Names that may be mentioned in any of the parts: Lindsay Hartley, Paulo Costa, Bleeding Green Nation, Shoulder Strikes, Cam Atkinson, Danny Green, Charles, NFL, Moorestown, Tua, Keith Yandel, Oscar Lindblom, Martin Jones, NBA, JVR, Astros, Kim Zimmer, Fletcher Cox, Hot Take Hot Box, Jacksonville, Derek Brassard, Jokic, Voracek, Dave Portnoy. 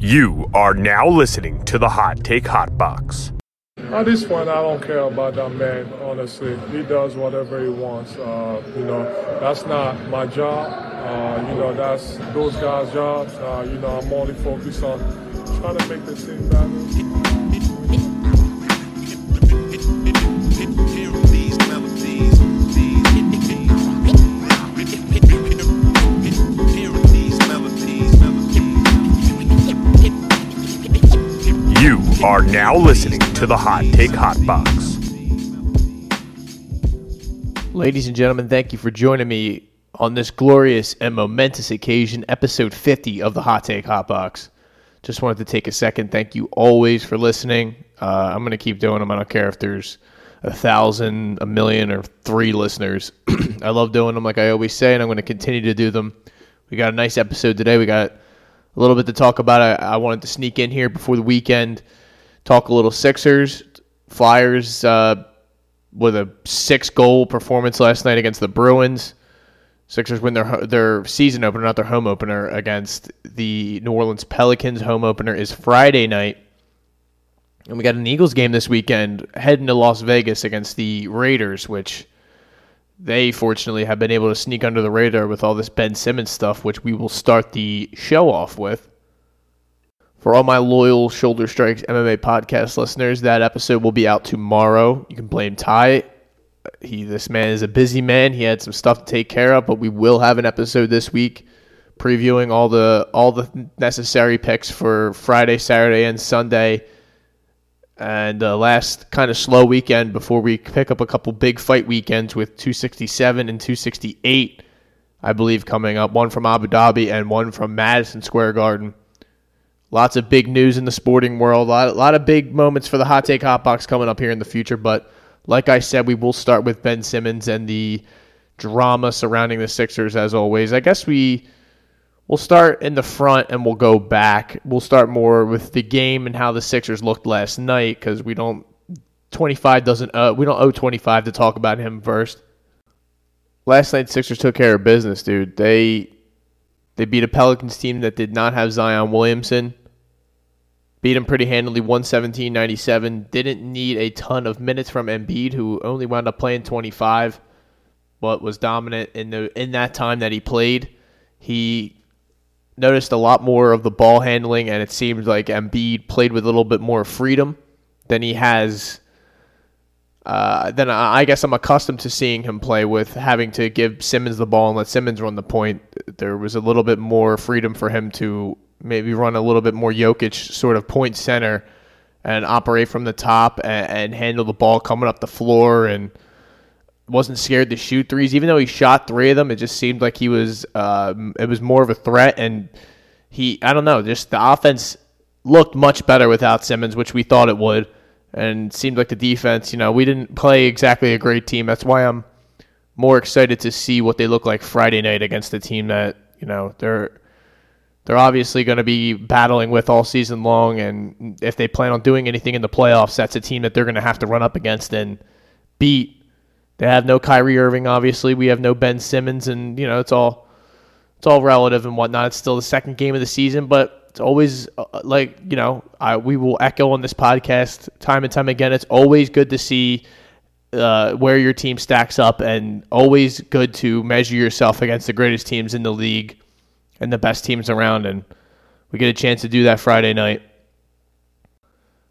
You are now listening to the Hot Take Hot Box. At this point, I don't care about that man, honestly. He does whatever he wants. That's not my job. That's those guys' jobs. I'm only focused on trying to make the team better. You are now listening to the Hot Take Hot Box. Ladies and gentlemen, thank you for joining me on this glorious and momentous occasion, episode 50 of the Hot Take Hot Box. Just wanted to take a second. Thank you always for listening. I'm going to keep doing them. I don't care if there's 1,000, 1,000,000, or 3 listeners. I love doing them like I always say, and I'm going to continue to do them. We got a nice episode today. We got a little bit to talk about. I wanted to sneak in here before the weekend. Talk a little Sixers. Flyers with a 6-goal performance last night against the Bruins. Sixers win their season opener, not their home opener, against the New Orleans Pelicans. Home opener is Friday night. And we got an Eagles game this weekend, heading to Las Vegas against the Raiders, which they fortunately have been able to sneak under the radar with all this Ben Simmons stuff, which we will start the show off with. For all my loyal Shoulder Strikes MMA podcast listeners, that episode will be out tomorrow. You can blame Ty. This man is a busy man. He had some stuff to take care of, but we will have an episode this week previewing all the necessary picks for Friday, Saturday, and Sunday. And last kind of slow weekend before we pick up a couple big fight weekends with 267 and 268, I believe, coming up. One from Abu Dhabi and one from Madison Square Garden. Lots of big news in the sporting world. A lot of big moments for the Hot Take Hot Box coming up here in the future. But like I said, we will start with Ben Simmons and the drama surrounding the Sixers as always. I guess we'll start in the front and we'll go back. We'll start more with the game and how the Sixers looked last night because we don't owe 25 to talk about him first. Last night, Sixers took care of business, dude. They beat a Pelicans team that did not have Zion Williamson. Beat him pretty handily, 117-97. Didn't need a ton of minutes from Embiid, who only wound up playing 25, but was dominant in that time that he played. He noticed a lot more of the ball handling, and it seemed like Embiid played with a little bit more freedom than he has. Then I guess I'm accustomed to seeing him play with having to give Simmons the ball and let Simmons run the point. There was a little bit more freedom for him to maybe run a little bit more Jokic sort of point center and operate from the top and handle the ball coming up the floor and wasn't scared to shoot threes. Even though he shot 3 of them, it just seemed like he was it was more of a threat. And I don't know, just the offense looked much better without Simmons, which we thought it would. And it seemed like the defense, we didn't play exactly a great team. That's why I'm more excited to see what they look like Friday night against a team that, they're obviously going to be battling with all season long. And if they plan on doing anything in the playoffs, that's a team that they're going to have to run up against and beat. They have no Kyrie Irving, obviously. We have no Ben Simmons. And, it's all relative and whatnot. It's still the second game of the season, but it's always we will echo on this podcast time and time again. It's always good to see where your team stacks up and always good to measure yourself against the greatest teams in the league and the best teams around. And we get a chance to do that Friday night.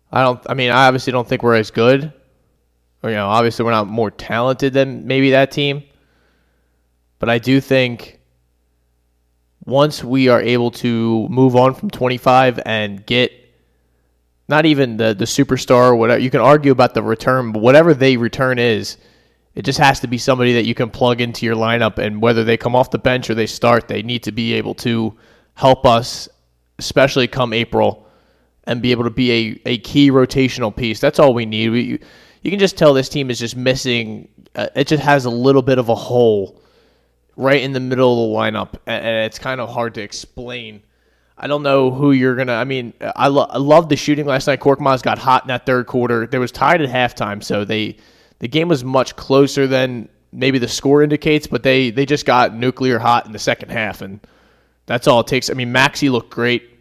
I obviously don't think we're as good. Obviously we're not more talented than maybe that team. But I do think once we are able to move on from 25 and get not even the superstar or whatever, you can argue about the return, but whatever they return is, it just has to be somebody that you can plug into your lineup. And whether they come off the bench or they start, they need to be able to help us, especially come April, and be able to be a key rotational piece. That's all we need. You can just tell this team is just missing. It just has a little bit of a hole right in the middle of the lineup, and it's kind of hard to explain. I don't know who you're going to – I love the shooting last night. Corkmaz got hot in that third quarter. They was tied at halftime, so the game was much closer than maybe the score indicates, but they just got nuclear hot in the second half, and that's all it takes. Maxey looked great.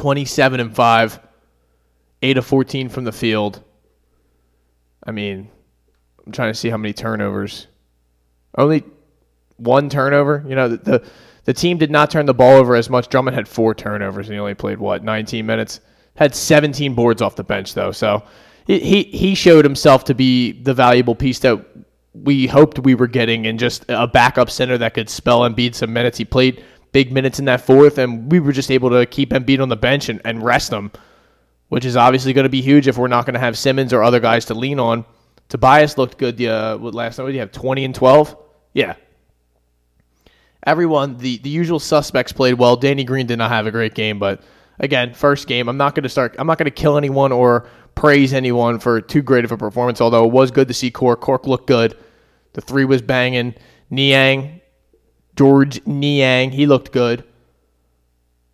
27-5, 8 of 14 from the field. I mean, I'm trying to see how many turnovers. Only one turnover. You know, the team did not turn the ball over as much. Drummond had 4 turnovers, and he only played, 19 minutes? Had 17 boards off the bench, though. So he showed himself to be the valuable piece that we hoped we were getting, and just a backup center that could spell Embiid some minutes. He played big minutes in that fourth, and we were just able to keep Embiid on the bench and rest him, which is obviously going to be huge if we're not going to have Simmons or other guys to lean on. Tobias looked good last night. Did you have 20 and 12? Yeah. Everyone, the usual suspects played well. Danny Green did not have a great game, but again, first game. I'm not going to kill anyone or praise anyone for too great of a performance, although it was good to see Cork. Cork looked good. The 3 was banging. Niang, George Niang, he looked good.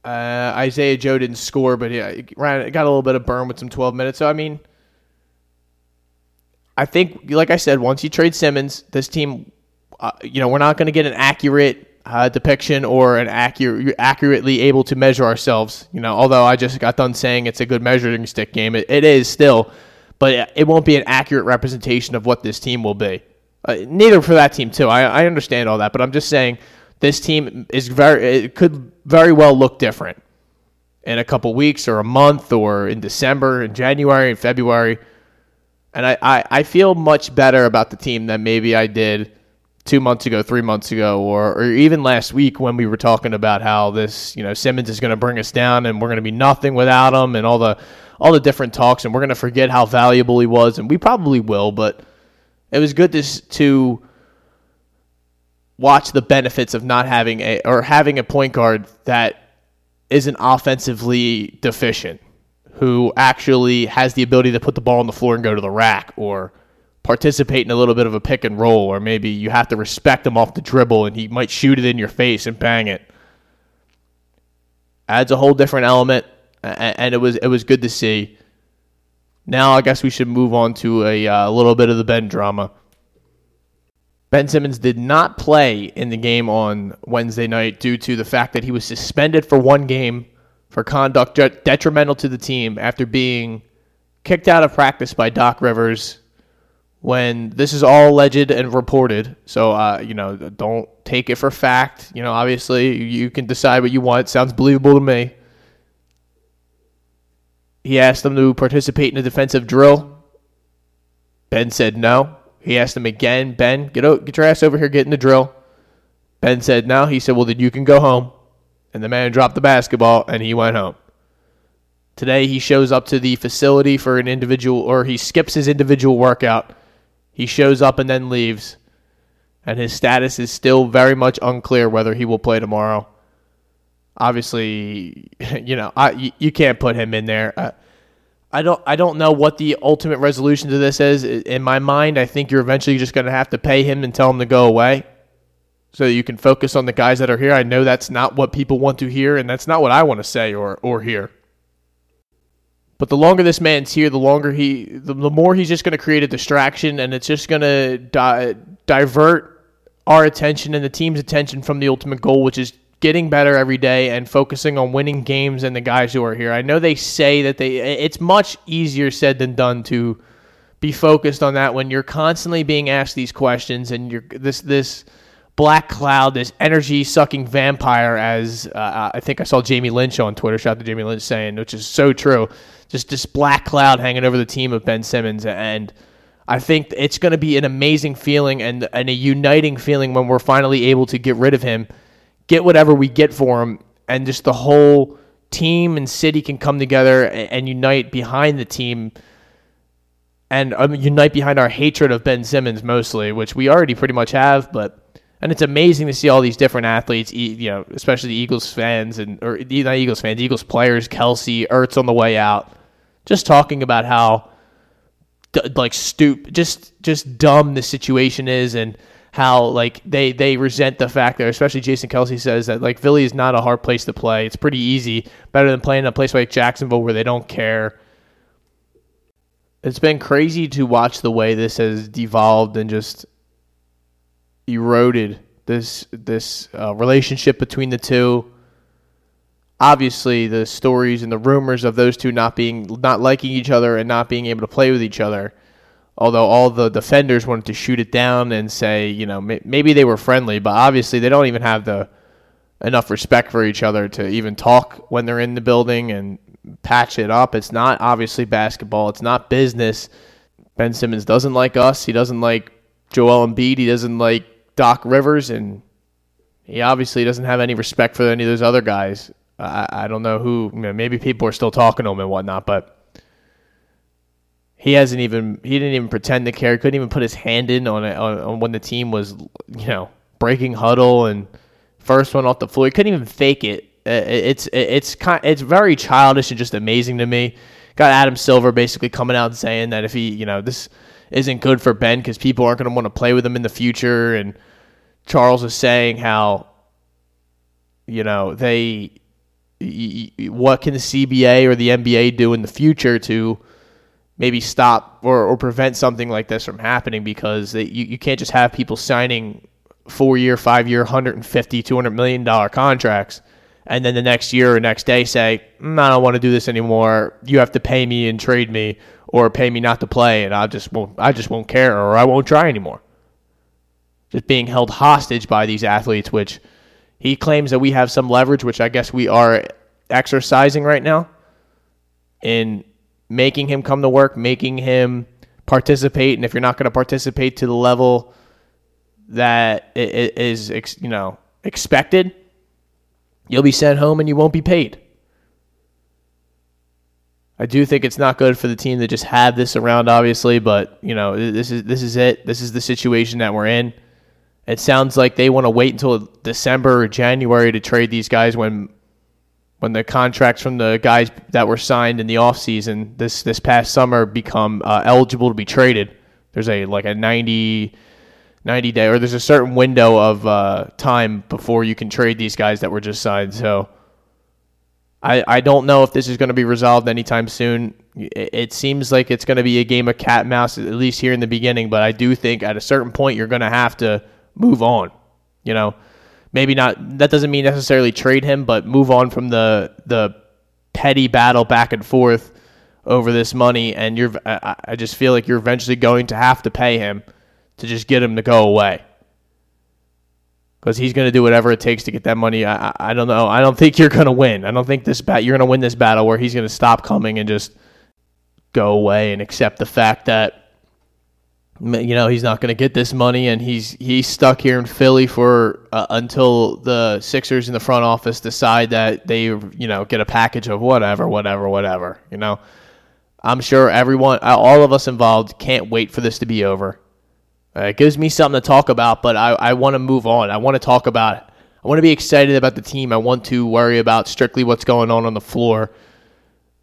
Isaiah Joe didn't score, but yeah, it got a little bit of burn with some 12 minutes. So, I mean, I think, like I said, once you trade Simmons, this team, we're not going to get an accurate depiction or an accurately able to measure ourselves. Although I just got done saying it's a good measuring stick game. It is still, but it won't be an accurate representation of what this team will be. Neither for that team, too. I understand all that, but I'm just saying this team it could very well look different in a couple weeks or a month or in December and January and February. And I feel much better about the team than maybe I did 2 months ago, 3 months ago, or even last week when we were talking about how this, Simmons is going to bring us down and we're going to be nothing without him and all the different talks, and we're going to forget how valuable he was, and we probably will, but it was good to watch the benefits of not having having a point guard that isn't offensively deficient, who actually has the ability to put the ball on the floor and go to the rack or participate in a little bit of a pick and roll, or maybe you have to respect him off the dribble and he might shoot it in your face and bang it. Adds a whole different element, and it was good to see. Now I guess we should move on to a little bit of the Ben drama. Ben Simmons did not play in the game on Wednesday night due to the fact that he was suspended for one game for conduct detrimental to the team after being kicked out of practice by Doc Rivers when this is all alleged and reported. So, don't take it for fact. Obviously, you can decide what you want. It sounds believable to me. He asked them to participate in a defensive drill. Ben said no. He asked him again, Ben, get your ass over here, get in the drill. Ben said no. He said, well, then you can go home. And the man dropped the basketball, and he went home. Today, he shows up to the facility for an individual, or he skips his individual workout. He shows up and then leaves. And his status is still very much unclear whether he will play tomorrow. Obviously, you can't put him in there. I don't know what the ultimate resolution to this is. In my mind, I think you're eventually just going to have to pay him and tell him to go away, so you can focus on the guys that are here. I know that's not what people want to hear, and that's not what I want to say or hear. But the longer this man's here, the more he's just going to create a distraction, and it's just going to divert our attention and the team's attention from the ultimate goal, which is getting better every day and focusing on winning games and the guys who are here. I know they say that it's much easier said than done to be focused on that when you're constantly being asked these questions and you're this black cloud, this energy-sucking vampire, as I think I saw Jamie Lynch on Twitter, shout out to Jamie Lynch, saying, which is so true, just this black cloud hanging over the team of Ben Simmons. And I think it's going to be an amazing feeling and a uniting feeling when we're finally able to get rid of him, get whatever we get for him, and just the whole team and city can come together and unite behind the team and unite behind our hatred of Ben Simmons mostly, which we already pretty much have, but... And it's amazing to see all these different athletes, especially the Eagles fans, or not Eagles fans, Eagles players, Kelsey, Ertz on the way out, just talking about how just dumb the situation is, and how they resent the fact that, especially Jason Kelsey says that Philly is not a hard place to play. It's pretty easy, better than playing in a place like Jacksonville where they don't care. It's been crazy to watch the way this has devolved and just eroded this relationship between the two. obviously the stories and the rumors of those two not liking each other and not being able to play with each other, although all the defenders wanted to shoot it down and say, you know, maybe they were friendly, but obviously they don't even have enough respect for each other to even talk when they're in the building and patch it up. It's not obviously basketball. It's not business. Ben Simmons doesn't like us. He doesn't like Joel Embiid. He doesn't like Doc Rivers, and he obviously doesn't have any respect for any of those other guys. I don't know who. You know, maybe people are still talking to him and whatnot, but he didn't even pretend to care. He couldn't even put his hand in on when the team was, you know, breaking huddle and first one off the floor. He couldn't even fake it. It's very childish and just amazing to me. Got Adam Silver basically coming out and saying that if he, you know, this isn't good for Ben because people aren't going to want to play with him in the future. And Charles is saying how, you know, what can the CBA or the NBA do in the future to maybe stop or prevent something like this from happening, because you can't just have people signing 4-year, 5-year, $150, $200 million contracts, and then the next year or next day say, I don't want to do this anymore. You have to pay me and trade me, or pay me not to play, and I just won't care, or I won't try anymore. Just being held hostage by these athletes, which he claims that we have some leverage, which I guess we are exercising right now in making him come to work, making him participate. And if you're not going to participate to the level that it is, you know, expected, you'll be sent home and you won't be paid. I do think it's not good for the team to just have this around, obviously, but, you know, this is it. This is the situation that we're in. It sounds like they want to wait until December or January to trade these guys when the contracts from the guys that were signed in the offseason this past summer become eligible to be traded. There's a 90 day, or there's a certain window of time before you can trade these guys that were just signed. So I don't know if this is going to be resolved anytime soon. It seems like it's going to be a game of cat and mouse, at least here in the beginning, but I do think at a certain point you're going to have to move on, you know. Maybe not, that doesn't mean necessarily trade him, but move on from the petty battle back and forth over this money. And I just feel like you're eventually going to have to pay him to just get him to go away, because he's going to do whatever it takes to get that money. I don't know. I don't think you're going to win. I don't think you're going to win this battle where he's going to stop coming and just go away and accept the fact that, you know, he's not going to get this money, and he's stuck here in Philly for until the Sixers in the front office decide that they, you know, get a package of whatever. You know, I'm sure everyone, all of us involved, can't wait for this to be over. It gives me something to talk about, but I want to move on. I want to talk about it. I want to be excited about the team. I want to worry about strictly what's going on the floor.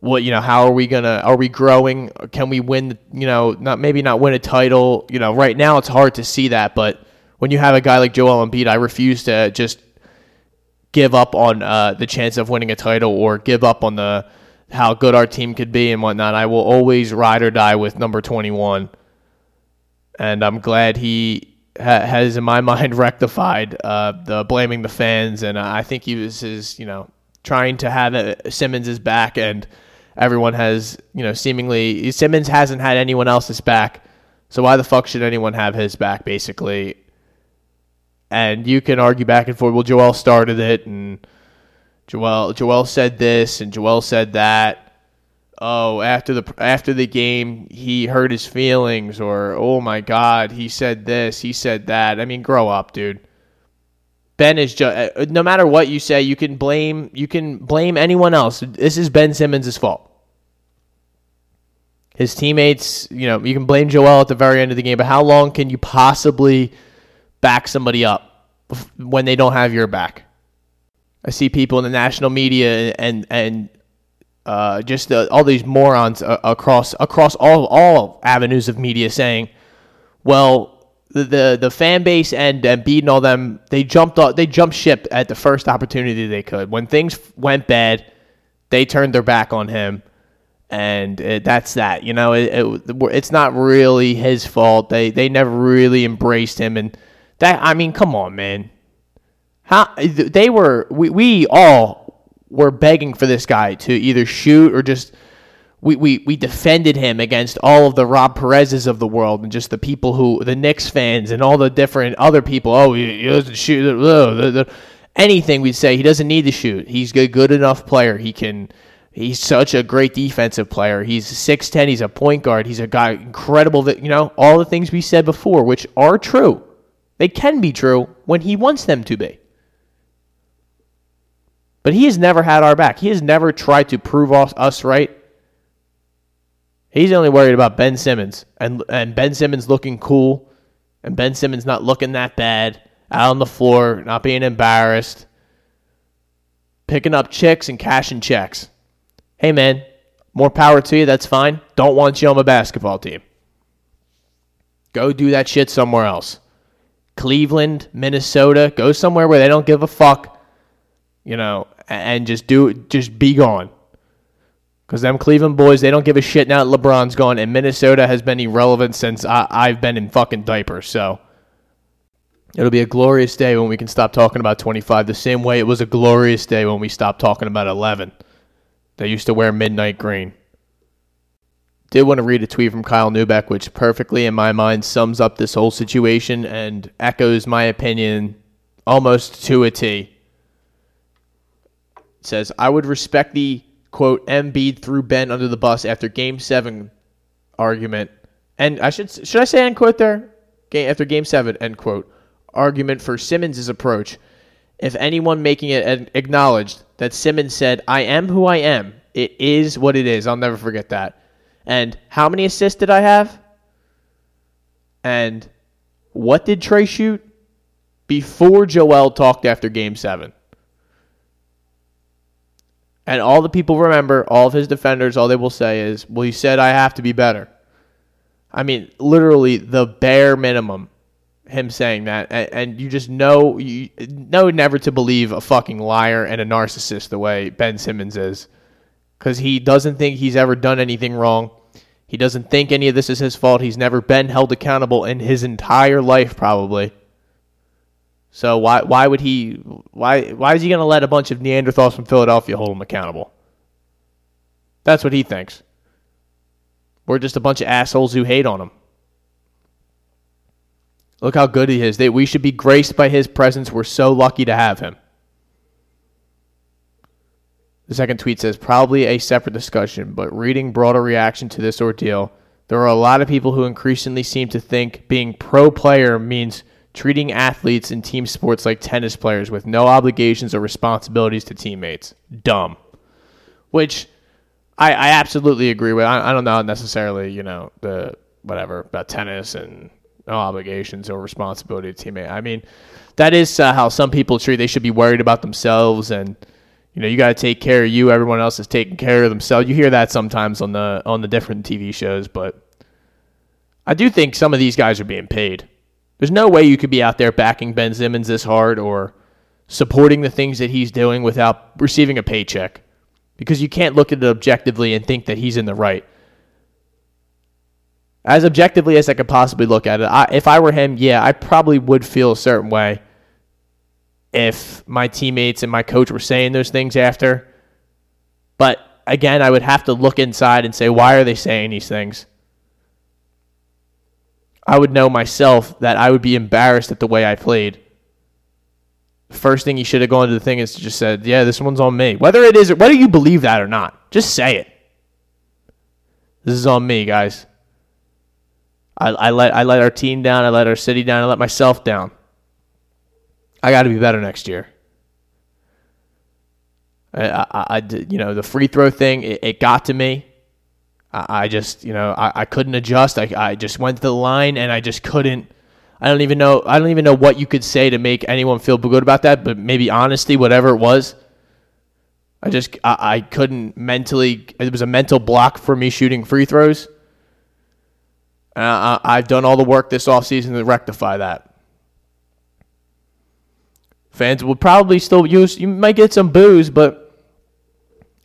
What, you know, how are we going to, are we growing? Can we win, you know, maybe not win a title? You know, right now it's hard to see that, but when you have a guy like Joel Embiid, I refuse to just give up on the chance of winning a title or give up on the how good our team could be and whatnot. I will always ride or die with number 21, and I'm glad he has, in my mind, rectified the blaming the fans, and I think he was, you know, trying to have Simmons' back, and everyone has, you know, seemingly Simmons hasn't had anyone else's back, so why the fuck should anyone have his back, basically? And you can argue back and forth, well, Joel started it, and Joel said this, and Joel said that. Oh, after the game, he hurt his feelings, or, oh my God, he said this, he said that. I mean, grow up, dude. Ben is just, no matter what you say, you can blame anyone else. This is Ben Simmons' fault. His teammates, you know, you can blame Joel at the very end of the game, but how long can you possibly back somebody up when they don't have your back? I see people in the national media and just all these morons across all avenues of media saying, well, the fan base and Embiid and all them, they jumped ship at the first opportunity they could. When things went bad, they turned their back on him, and that's that. You know, it's not really his fault. They never really embraced him, and that, I mean, come on, man. How they were, we all we're begging for this guy to either shoot or just we defended him against all of the Rob Perez's of the world and just the people who, the Knicks fans and all the different other people, oh, he doesn't shoot, anything we'd say, he doesn't need to shoot. He's a good enough player. He's such a great defensive player. He's 6'10", he's a point guard. He's a guy, incredible, that, you know, all the things we said before, which are true. They can be true when he wants them to be. But he has never had our back. He has never tried to prove us right. He's only worried about Ben Simmons and Ben Simmons looking cool and Ben Simmons not looking that bad, out on the floor, not being embarrassed, picking up chicks and cashing checks. Hey, man, more power to you. That's fine. Don't want you on my basketball team. Go do that shit somewhere else. Cleveland, Minnesota, go somewhere where they don't give a fuck, you know, and just be gone. Because them Cleveland boys, they don't give a shit now that LeBron's gone, and Minnesota has been irrelevant since I've been in fucking diapers. So it'll be a glorious day when we can stop talking about 25, the same way it was a glorious day when we stopped talking about 11. They used to wear midnight green. Did want to read a tweet from Kyle Newbeck, which perfectly, in my mind, sums up this whole situation and echoes my opinion almost to a T. It says, I would respect the, quote, Embiid threw Ben under the bus after Game 7 argument. And I should I say end quote there? After Game 7, end quote, argument for Simmons' approach. If anyone making it acknowledged that Simmons said, I am who I am. It is what it is. I'll never forget that. And how many assists did I have? And what did Trey shoot? Before Joel talked after Game 7. And all the people remember, all of his defenders, all they will say is, well, he said I have to be better. I mean, literally the bare minimum. Him saying that, and you just know, you know never to believe a fucking liar and a narcissist the way Ben Simmons is, because he doesn't think he's ever done anything wrong. He doesn't think any of this is his fault. He's never been held accountable in his entire life, probably. So why is he going to let a bunch of Neanderthals from Philadelphia hold him accountable? That's what he thinks. We're just a bunch of assholes who hate on him. Look how good he is. We should be graced by his presence. We're so lucky to have him. The second tweet says, probably a separate discussion, but reading brought a reaction to this ordeal. There are a lot of people who increasingly seem to think being pro player means treating athletes in team sports like tennis players with no obligations or responsibilities to teammates. Dumb. Which I absolutely agree with. I don't know necessarily, you know, the whatever about tennis and no obligations or responsibility to teammate. I mean, that is how some people treat. They should be worried about themselves, and you know, you got to take care of you. Everyone else is taking care of themselves. You hear that sometimes on the different TV shows, but I do think some of these guys are being paid. There's no way you could be out there backing Ben Simmons this hard or supporting the things that he's doing without receiving a paycheck, because you can't look at it objectively and think that he's in the right. As objectively as I could possibly look at it, if I were him, yeah, I probably would feel a certain way if my teammates and my coach were saying those things after. But again, I would have to look inside and say, why are they saying these things? I would know myself that I would be embarrassed at the way I played. First thing you should have gone to the thing is to just said, yeah, this one's on me. Whether it is, whether you believe that or not, just say it. This is on me, guys. I let our team down. I let our city down. I let myself down. I got to be better next year. You know, the free throw thing, it got to me. I just, you know, I couldn't adjust. I just went to the line and I just couldn't. I don't even know what you could say to make anyone feel good about that, but maybe honesty, whatever it was. I couldn't mentally. It was a mental block for me shooting free throws. I've done all the work this offseason to rectify that. Fans will probably still use, you might get some boos, but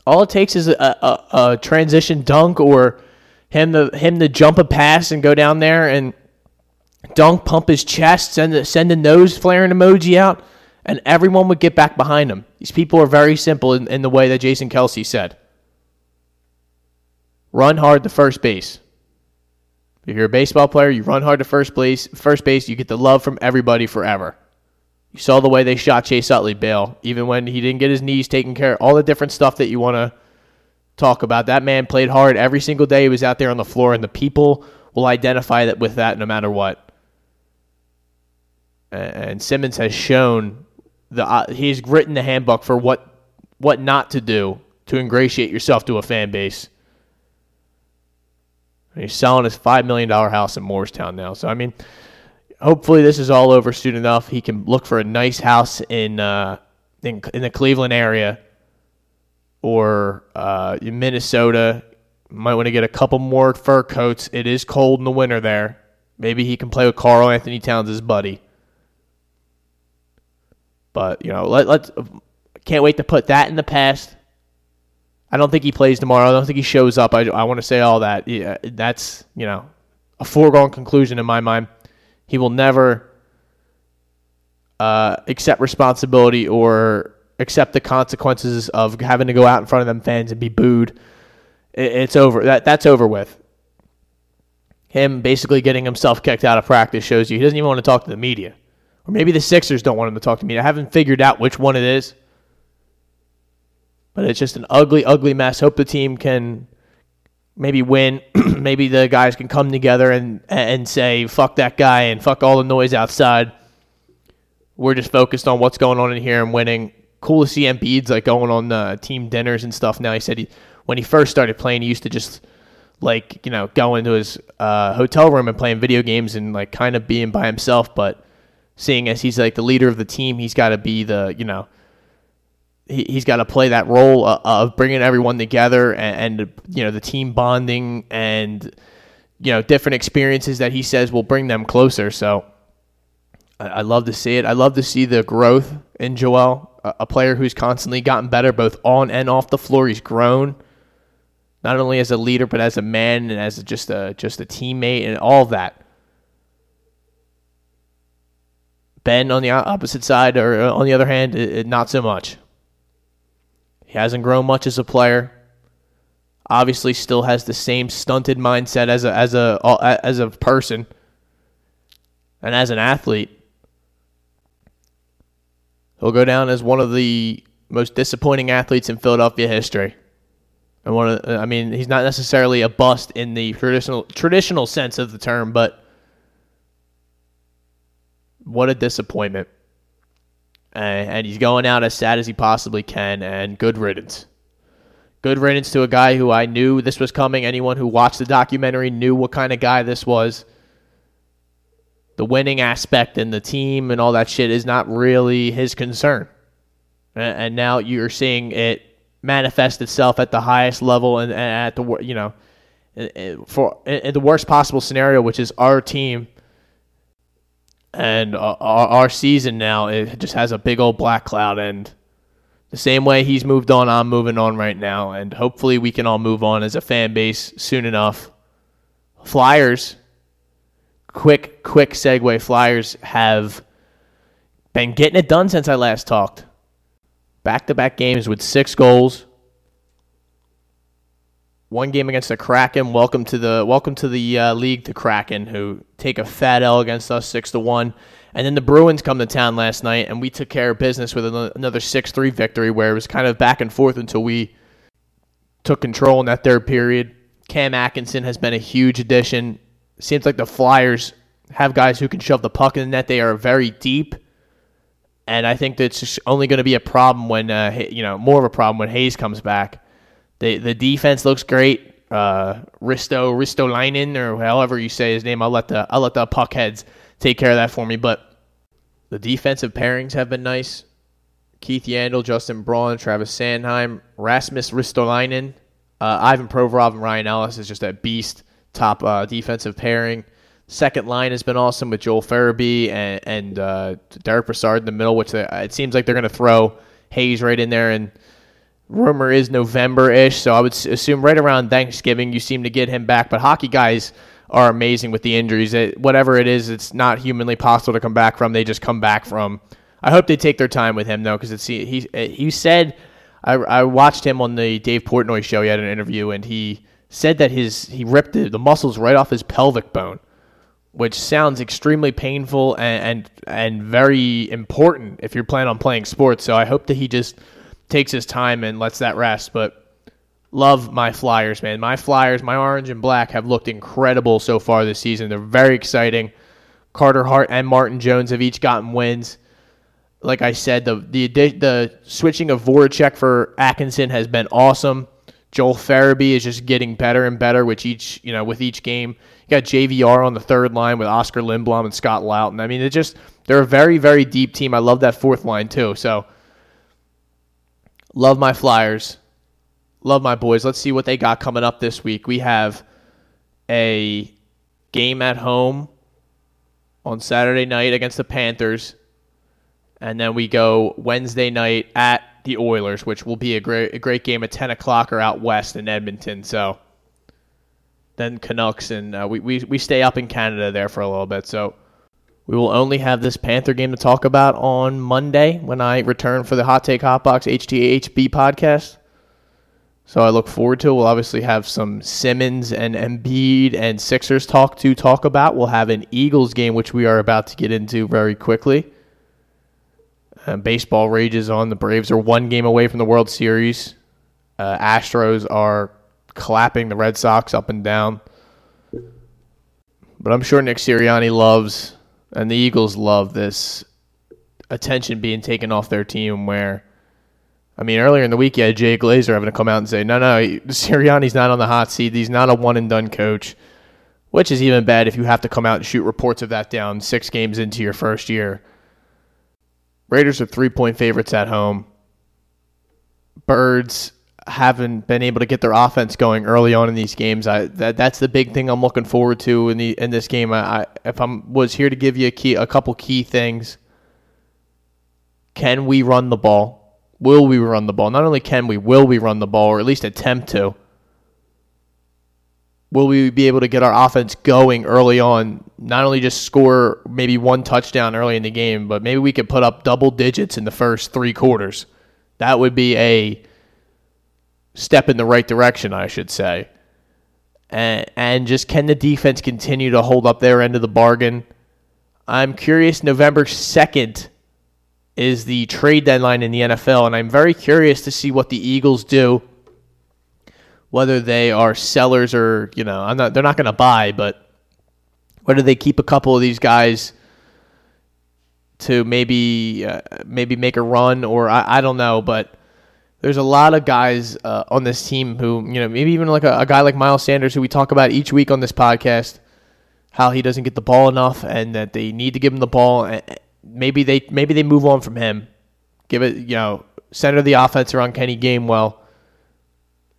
all it takes is a transition dunk or him to jump a pass and go down there and dunk, pump his chest, send the nose flaring emoji out, and everyone would get back behind him. These people are very simple in the way that Jason Kelsey said. Run hard to first base. If you're a baseball player, you run hard to first base, you get the love from everybody forever. You saw the way they shot Chase Utley bail, even when he didn't get his knees taken care of, all the different stuff that you want to talk about. That man played hard every single day he was out there on the floor, and the people will identify that with that no matter what. And Simmons has shown, he's written the handbook for what not to do to ingratiate yourself to a fan base. And he's selling his $5 million house in Moorestown now. So, I mean, hopefully this is all over soon enough. He can look for a nice house in the Cleveland area or in Minnesota. Might want to get a couple more fur coats. It is cold in the winter there. Maybe he can play with Carl Anthony Towns, his buddy. But, you know, let's can't wait to put that in the past. I don't think he plays tomorrow. I don't think he shows up. I want to say all that. Yeah, that's, you know, a foregone conclusion in my mind. He will never accept responsibility or accept the consequences of having to go out in front of them fans and be booed. It's over. That's over with. Him basically getting himself kicked out of practice shows you he doesn't even want to talk to the media. Or maybe the Sixers don't want him to talk to me. I haven't figured out which one it is. But it's just an ugly, ugly mess. Hope the team can maybe win. Maybe the guys can come together and say, fuck that guy and fuck all the noise outside. We're just focused on what's going on in here and winning. Cool to see Embiid's like going on team dinners and stuff now. He said when he first started playing, he used to just like, you know, go into his hotel room and playing video games and like kind of being by himself, but seeing as he's like the leader of the team, he's got to be the, you know, he's got to play that role of bringing everyone together and, you know, the team bonding and, you know, different experiences that he says will bring them closer. So I love to see it. I love to see the growth in Joel, a player who's constantly gotten better both on and off the floor. He's grown not only as a leader, but as a man and as just a teammate and all of that. Ben, on the opposite side, or on the other hand, not so much. He hasn't grown much as a player. Obviously, still has the same stunted mindset as a person and as an athlete. He'll go down as one of the most disappointing athletes in Philadelphia history. And he's not necessarily a bust in the traditional sense of the term, but what a disappointment. And he's going out as sad as he possibly can, and good riddance. Good riddance to a guy who I knew this was coming. Anyone who watched the documentary knew what kind of guy this was. The winning aspect and the team and all that shit is not really his concern. And now you're seeing it manifest itself at the highest level and at the, you know, for in the worst possible scenario, which is our team. And our season now, it just has a big old black cloud. And the same way he's moved on, I'm moving on right now. And hopefully we can all move on as a fan base soon enough. Flyers, quick segue. Flyers have been getting it done since I last talked. Back-to-back games with 6 goals. One game against the Kraken. Welcome to the league, the Kraken, who take a fat L against us, 6-1. And then the Bruins come to town last night, and we took care of business with another 6-3 victory, where it was kind of back and forth until we took control in that third period. Cam Atkinson has been a huge addition. Seems like the Flyers have guys who can shove the puck in the net. They are very deep, and I think that's only going to be a problem when more of a problem when Hayes comes back. The defense looks great. Ristolainen, or however you say his name, I'll let the puck heads take care of that for me. But the defensive pairings have been nice. Keith Yandel, Justin Braun, Travis Sandheim, Rasmus Ristolainen, Ivan Provorov, and Ryan Ellis is just a beast. Top defensive pairing. Second line has been awesome with Joel Farabee and Derek Brassard in the middle, which it seems like they're going to throw Hayes right in there. And rumor is November-ish, so I would assume right around Thanksgiving you seem to get him back. But hockey guys are amazing with the injuries. Whatever it is, it's not humanly possible to come back from. They just come back from. I hope they take their time with him, though, because he said – I watched him on the Dave Portnoy show. He had an interview, and he said that he ripped the muscles right off his pelvic bone, which sounds extremely painful and very important if you're planning on playing sports. So I hope that he just takes his time and lets that rest. But love my Flyers, man. My Flyers, my orange and black, have looked incredible so far this season. They're very exciting. Carter Hart and Martin Jones have each gotten wins. Like I said, the switching of Voracek for Atkinson has been awesome. Joel Farabee is just getting better and better, with each game. You got JVR on the third line with Oscar Lindblom and Scott Loughton. I mean, they're a very, very deep team. I love that fourth line too. So, love my Flyers, love my boys. Let's see what they got coming up this week. We have a game at home on Saturday night against the Panthers. And then we go Wednesday night at the Oilers, which will be a great game at 10 o'clock or out west in Edmonton. So then Canucks, and we stay up in Canada there for a little bit. So we will only have this Panther game to talk about on Monday when I return for the Hot Take Hot Box HTHB podcast. So I look forward to it. We'll obviously have some Simmons and Embiid and Sixers talk to talk about. We'll have an Eagles game, which we are about to get into very quickly. Baseball rages on. The Braves are one game away from the World Series. Astros are clapping the Red Sox up and down. But I'm sure Nick Sirianni loves, and the Eagles love, this attention being taken off their team where, I mean, earlier in the week you had Jay Glazer having to come out and say, no, Sirianni's not on the hot seat. He's not a one-and-done coach, which is even bad if you have to come out and shoot reports of that down 6 games into your first year. Raiders are 3-point favorites at home. Birds haven't been able to get their offense going early on in these games. That's the big thing I'm looking forward to in this game. If I was here to give you a couple key things, can we run the ball? Will we run the ball? Not only will we run the ball, or at least attempt to? Will we be able to get our offense going early on, not only just score maybe one touchdown early in the game, but maybe we could put up double digits in the first 3 quarters? That would be a step in the right direction, I should say. And just can the defense continue to hold up their end of the bargain? I'm curious. November 2nd is the trade deadline in the NFL, and I'm very curious to see what the Eagles do. Whether they are sellers or, they're not going to buy, but whether they keep a couple of these guys to maybe make a run, or I don't know, but there's a lot of guys on this team who, maybe even like a guy like Miles Sanders, who we talk about each week on this podcast, how he doesn't get the ball enough and that they need to give him the ball. And maybe they move on from him, give it, center the offense around Kenny Gainwell.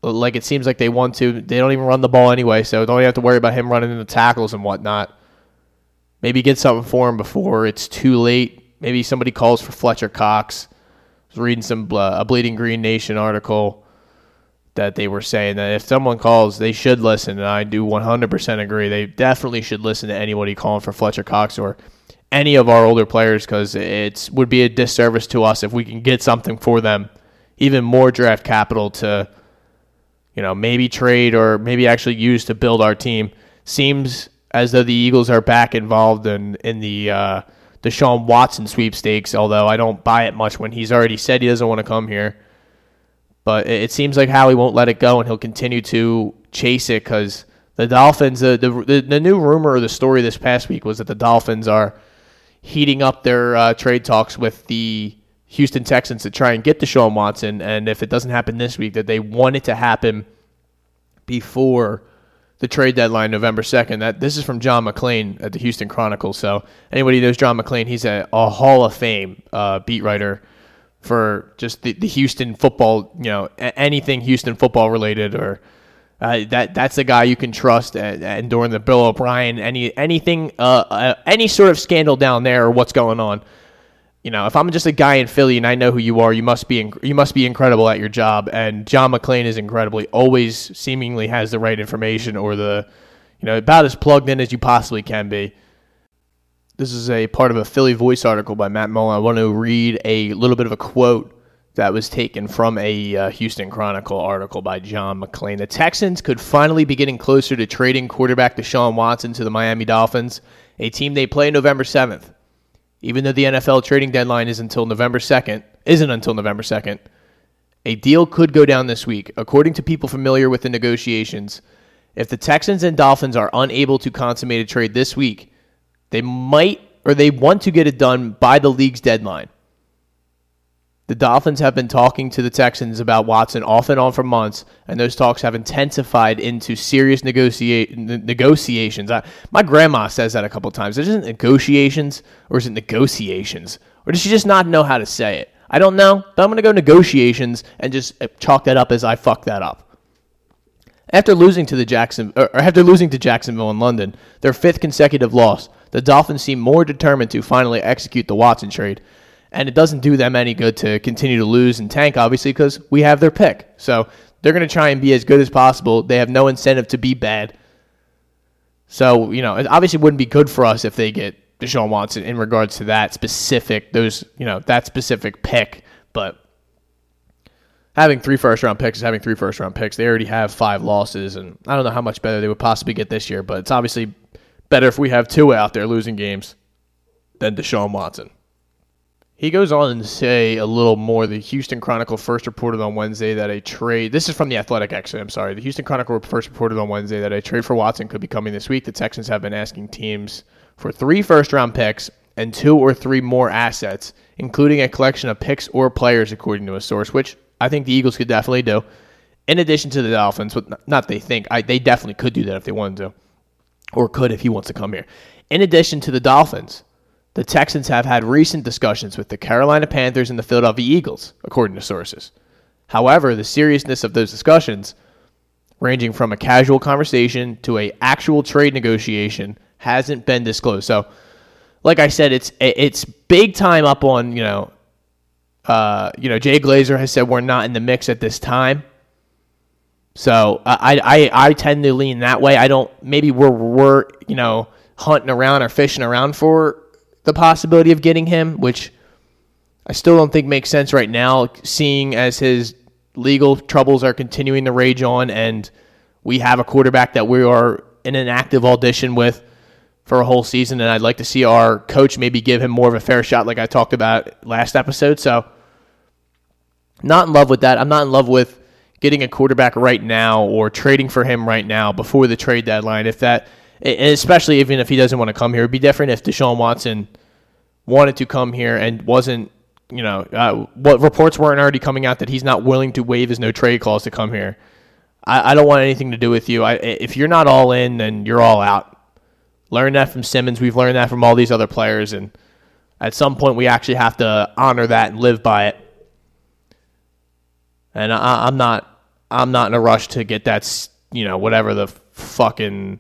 Like it seems like they want to. They don't even run the ball anyway, so don't even have to worry about him running into tackles and whatnot. Maybe get something for him before it's too late. Maybe somebody calls for Fletcher Cox. I was reading a Bleeding Green Nation article that they were saying that if someone calls, they should listen, and I do 100% agree. They definitely should listen to anybody calling for Fletcher Cox or any of our older players, because it would be a disservice to us if we can get something for them, even more draft capital to – maybe trade or maybe actually use to build our team. Seems as though the Eagles are back involved in the Deshaun Watson sweepstakes, although I don't buy it much when he's already said he doesn't want to come here. But it seems like Howie won't let it go, and he'll continue to chase it, because the Dolphins, the new rumor or the story this past week was that the Dolphins are heating up their trade talks with the Houston Texans to try and get Deshaun Watson, and if it doesn't happen this week, that they want it to happen before the trade deadline, November 2nd. This is from John McClain at the Houston Chronicle. So anybody who knows John McClain, he's a Hall of Fame beat writer for just the Houston football, anything Houston football related, or that's a guy you can trust. And during the Bill O'Brien, any sort of scandal down there or what's going on. If I'm just a guy in Philly and I know who you are, you must be incredible at your job. And John McClain is incredible. He always seemingly has the right information, or about as plugged in as you possibly can be. This is a part of a Philly Voice article by Matt Mullen. I want to read a little bit of a quote that was taken from a Houston Chronicle article by John McClain. The Texans could finally be getting closer to trading quarterback Deshaun Watson to the Miami Dolphins, a team they play November 7th. Even though the NFL trading deadline isn't until November 2nd, a deal could go down this week. According to people familiar with the negotiations, if the Texans and Dolphins are unable to consummate a trade this week, they want to get it done by the league's deadline. The Dolphins have been talking to the Texans about Watson off and on for months, and those talks have intensified into serious negotiations. My grandma says that a couple times. Isn't it negotiations, or is it negotiations? Or does she just not know how to say it? I don't know, but I'm going to go negotiations and just chalk that up as I fucked that up. After losing to Jacksonville and London, their fifth consecutive loss, the Dolphins seem more determined to finally execute the Watson trade. And it doesn't do them any good to continue to lose and tank, obviously, because we have their pick. So they're going to try and be as good as possible. They have no incentive to be bad. So, it obviously wouldn't be good for us if they get Deshaun Watson in regards to that specific pick. But having three first-round picks is having three first-round picks. They already have five losses, and I don't know how much better they would possibly get this year, but it's obviously better if we have Tua out there losing games than Deshaun Watson. He goes on and say a little more. The Houston Chronicle first reported on Wednesday that a trade... This is from The Athletic, actually. I'm sorry. The Houston Chronicle first reported on Wednesday that a trade for Watson could be coming this week. The Texans have been asking teams for 3 first-round picks and 2 or 3 more assets, including a collection of picks or players, according to a source, which I think the Eagles could definitely do. In addition to the Dolphins, they definitely could do that if they wanted to, or could if he wants to come here. In addition to the Dolphins, the Texans have had recent discussions with the Carolina Panthers and the Philadelphia Eagles, according to sources. However, the seriousness of those discussions, ranging from a casual conversation to an actual trade negotiation, hasn't been disclosed. So, like I said, it's big time up on, Jay Glazer has said we're not in the mix at this time. So I tend to lean that way. I don't. Maybe we're hunting around or fishing around for the possibility of getting him, which I still don't think makes sense right now, seeing as his legal troubles are continuing to rage on, and we have a quarterback that we are in an active audition with for a whole season, and I'd like to see our coach maybe give him more of a fair shot like I talked about last episode. So not in love with that. I'm not in love with getting a quarterback right now or trading for him right now before the trade deadline. And especially even if he doesn't want to come here, it would be different if Deshaun Watson wanted to come here and wasn't, what reports weren't already coming out that he's not willing to waive his no-trade clause to come here. I don't want anything to do with you. If you're not all in, then you're all out. Learn that from Simmons. We've learned that from all these other players, and at some point we actually have to honor that and live by it. And I'm not in a rush to get that, whatever the fucking...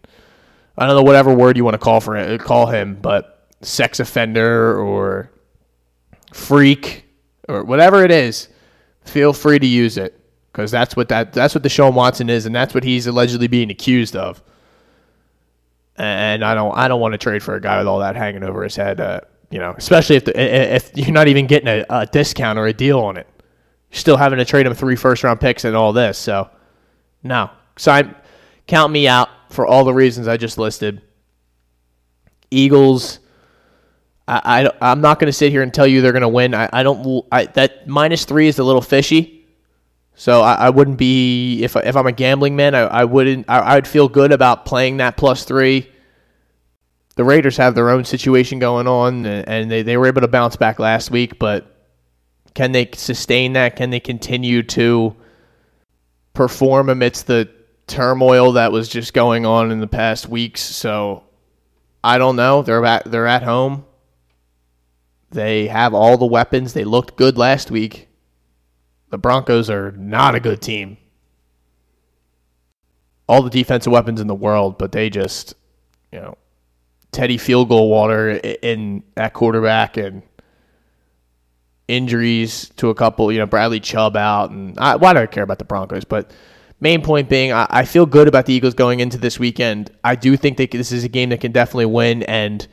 I don't know whatever word you want to call him, but sex offender or freak or whatever it is, feel free to use it, because that's what Deshaun Watson is, and that's what he's allegedly being accused of. And I don't want to trade for a guy with all that hanging over his head, especially if you're not even getting a discount or a deal on it, you're still having to trade him 3 first-round picks and all this. So no, count me out. For all the reasons I just listed, Eagles, I'm not going to sit here and tell you they're going to win. That -3 is a little fishy, so I wouldn't be, if I'm a gambling man, I'd feel good about playing that +3. The Raiders have their own situation going on, and they were able to bounce back last week, but can they sustain that? Can they continue to perform amidst the turmoil that was just going on in the past weeks? So I don't know. They're at home. They have all the weapons. They looked good last week. The Broncos are not a good team. All the defensive weapons in the world, but they just, Teddy field goal water in at quarterback, and injuries to a couple, Bradley Chubb out, and do I care about the Broncos? But main point being, I feel good about the Eagles going into this weekend. I do think this is a game that can definitely win, and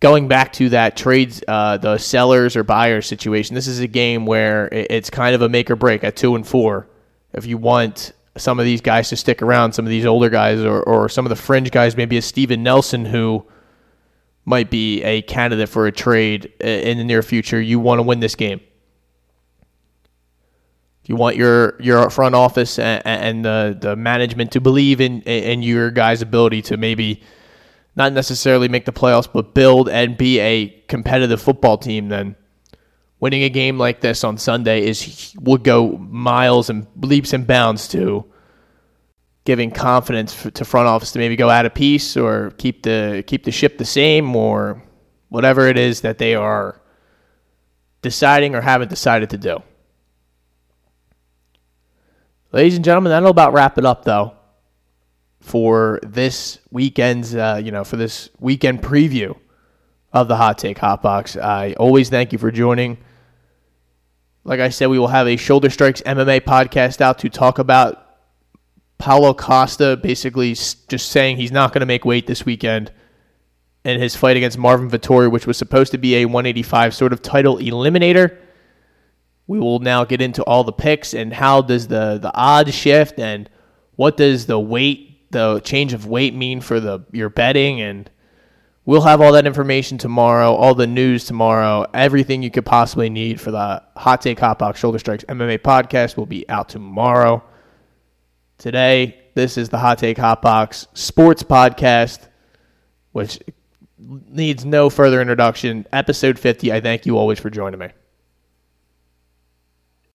going back to that trades, the sellers or buyers situation, this is a game where it's kind of a make or break at 2-4. If you want some of these guys to stick around, some of these older guys or some of the fringe guys, maybe a Steven Nelson who might be a candidate for a trade in the near future, you want to win this game. You want your front office and the management to believe in your guys' ability to maybe not necessarily make the playoffs, but build and be a competitive football team. Then winning a game like this on Sunday would go miles and leaps and bounds to giving confidence to front office to maybe go out a piece or keep the ship the same or whatever it is that they are deciding or haven't decided to do. Ladies and gentlemen, that'll about wrap it up, though, for this weekend's, for this weekend preview of the Hot Take Hot Box. I always thank you for joining. Like I said, we will have a Shoulder Strikes MMA podcast out to talk about Paulo Costa basically just saying he's not going to make weight this weekend in his fight against Marvin Vettori, which was supposed to be a 185 sort of title eliminator. We will now get into all the picks and how does the odds shift and what does the change of weight mean for your betting, and we'll have all that information tomorrow, all the news tomorrow, everything you could possibly need for the Hot Take Hot Box Shoulder Strikes MMA podcast will be out tomorrow. Today, this is the Hot Take Hot Box Sports Podcast, which needs no further introduction. Episode 50, I thank you always for joining me.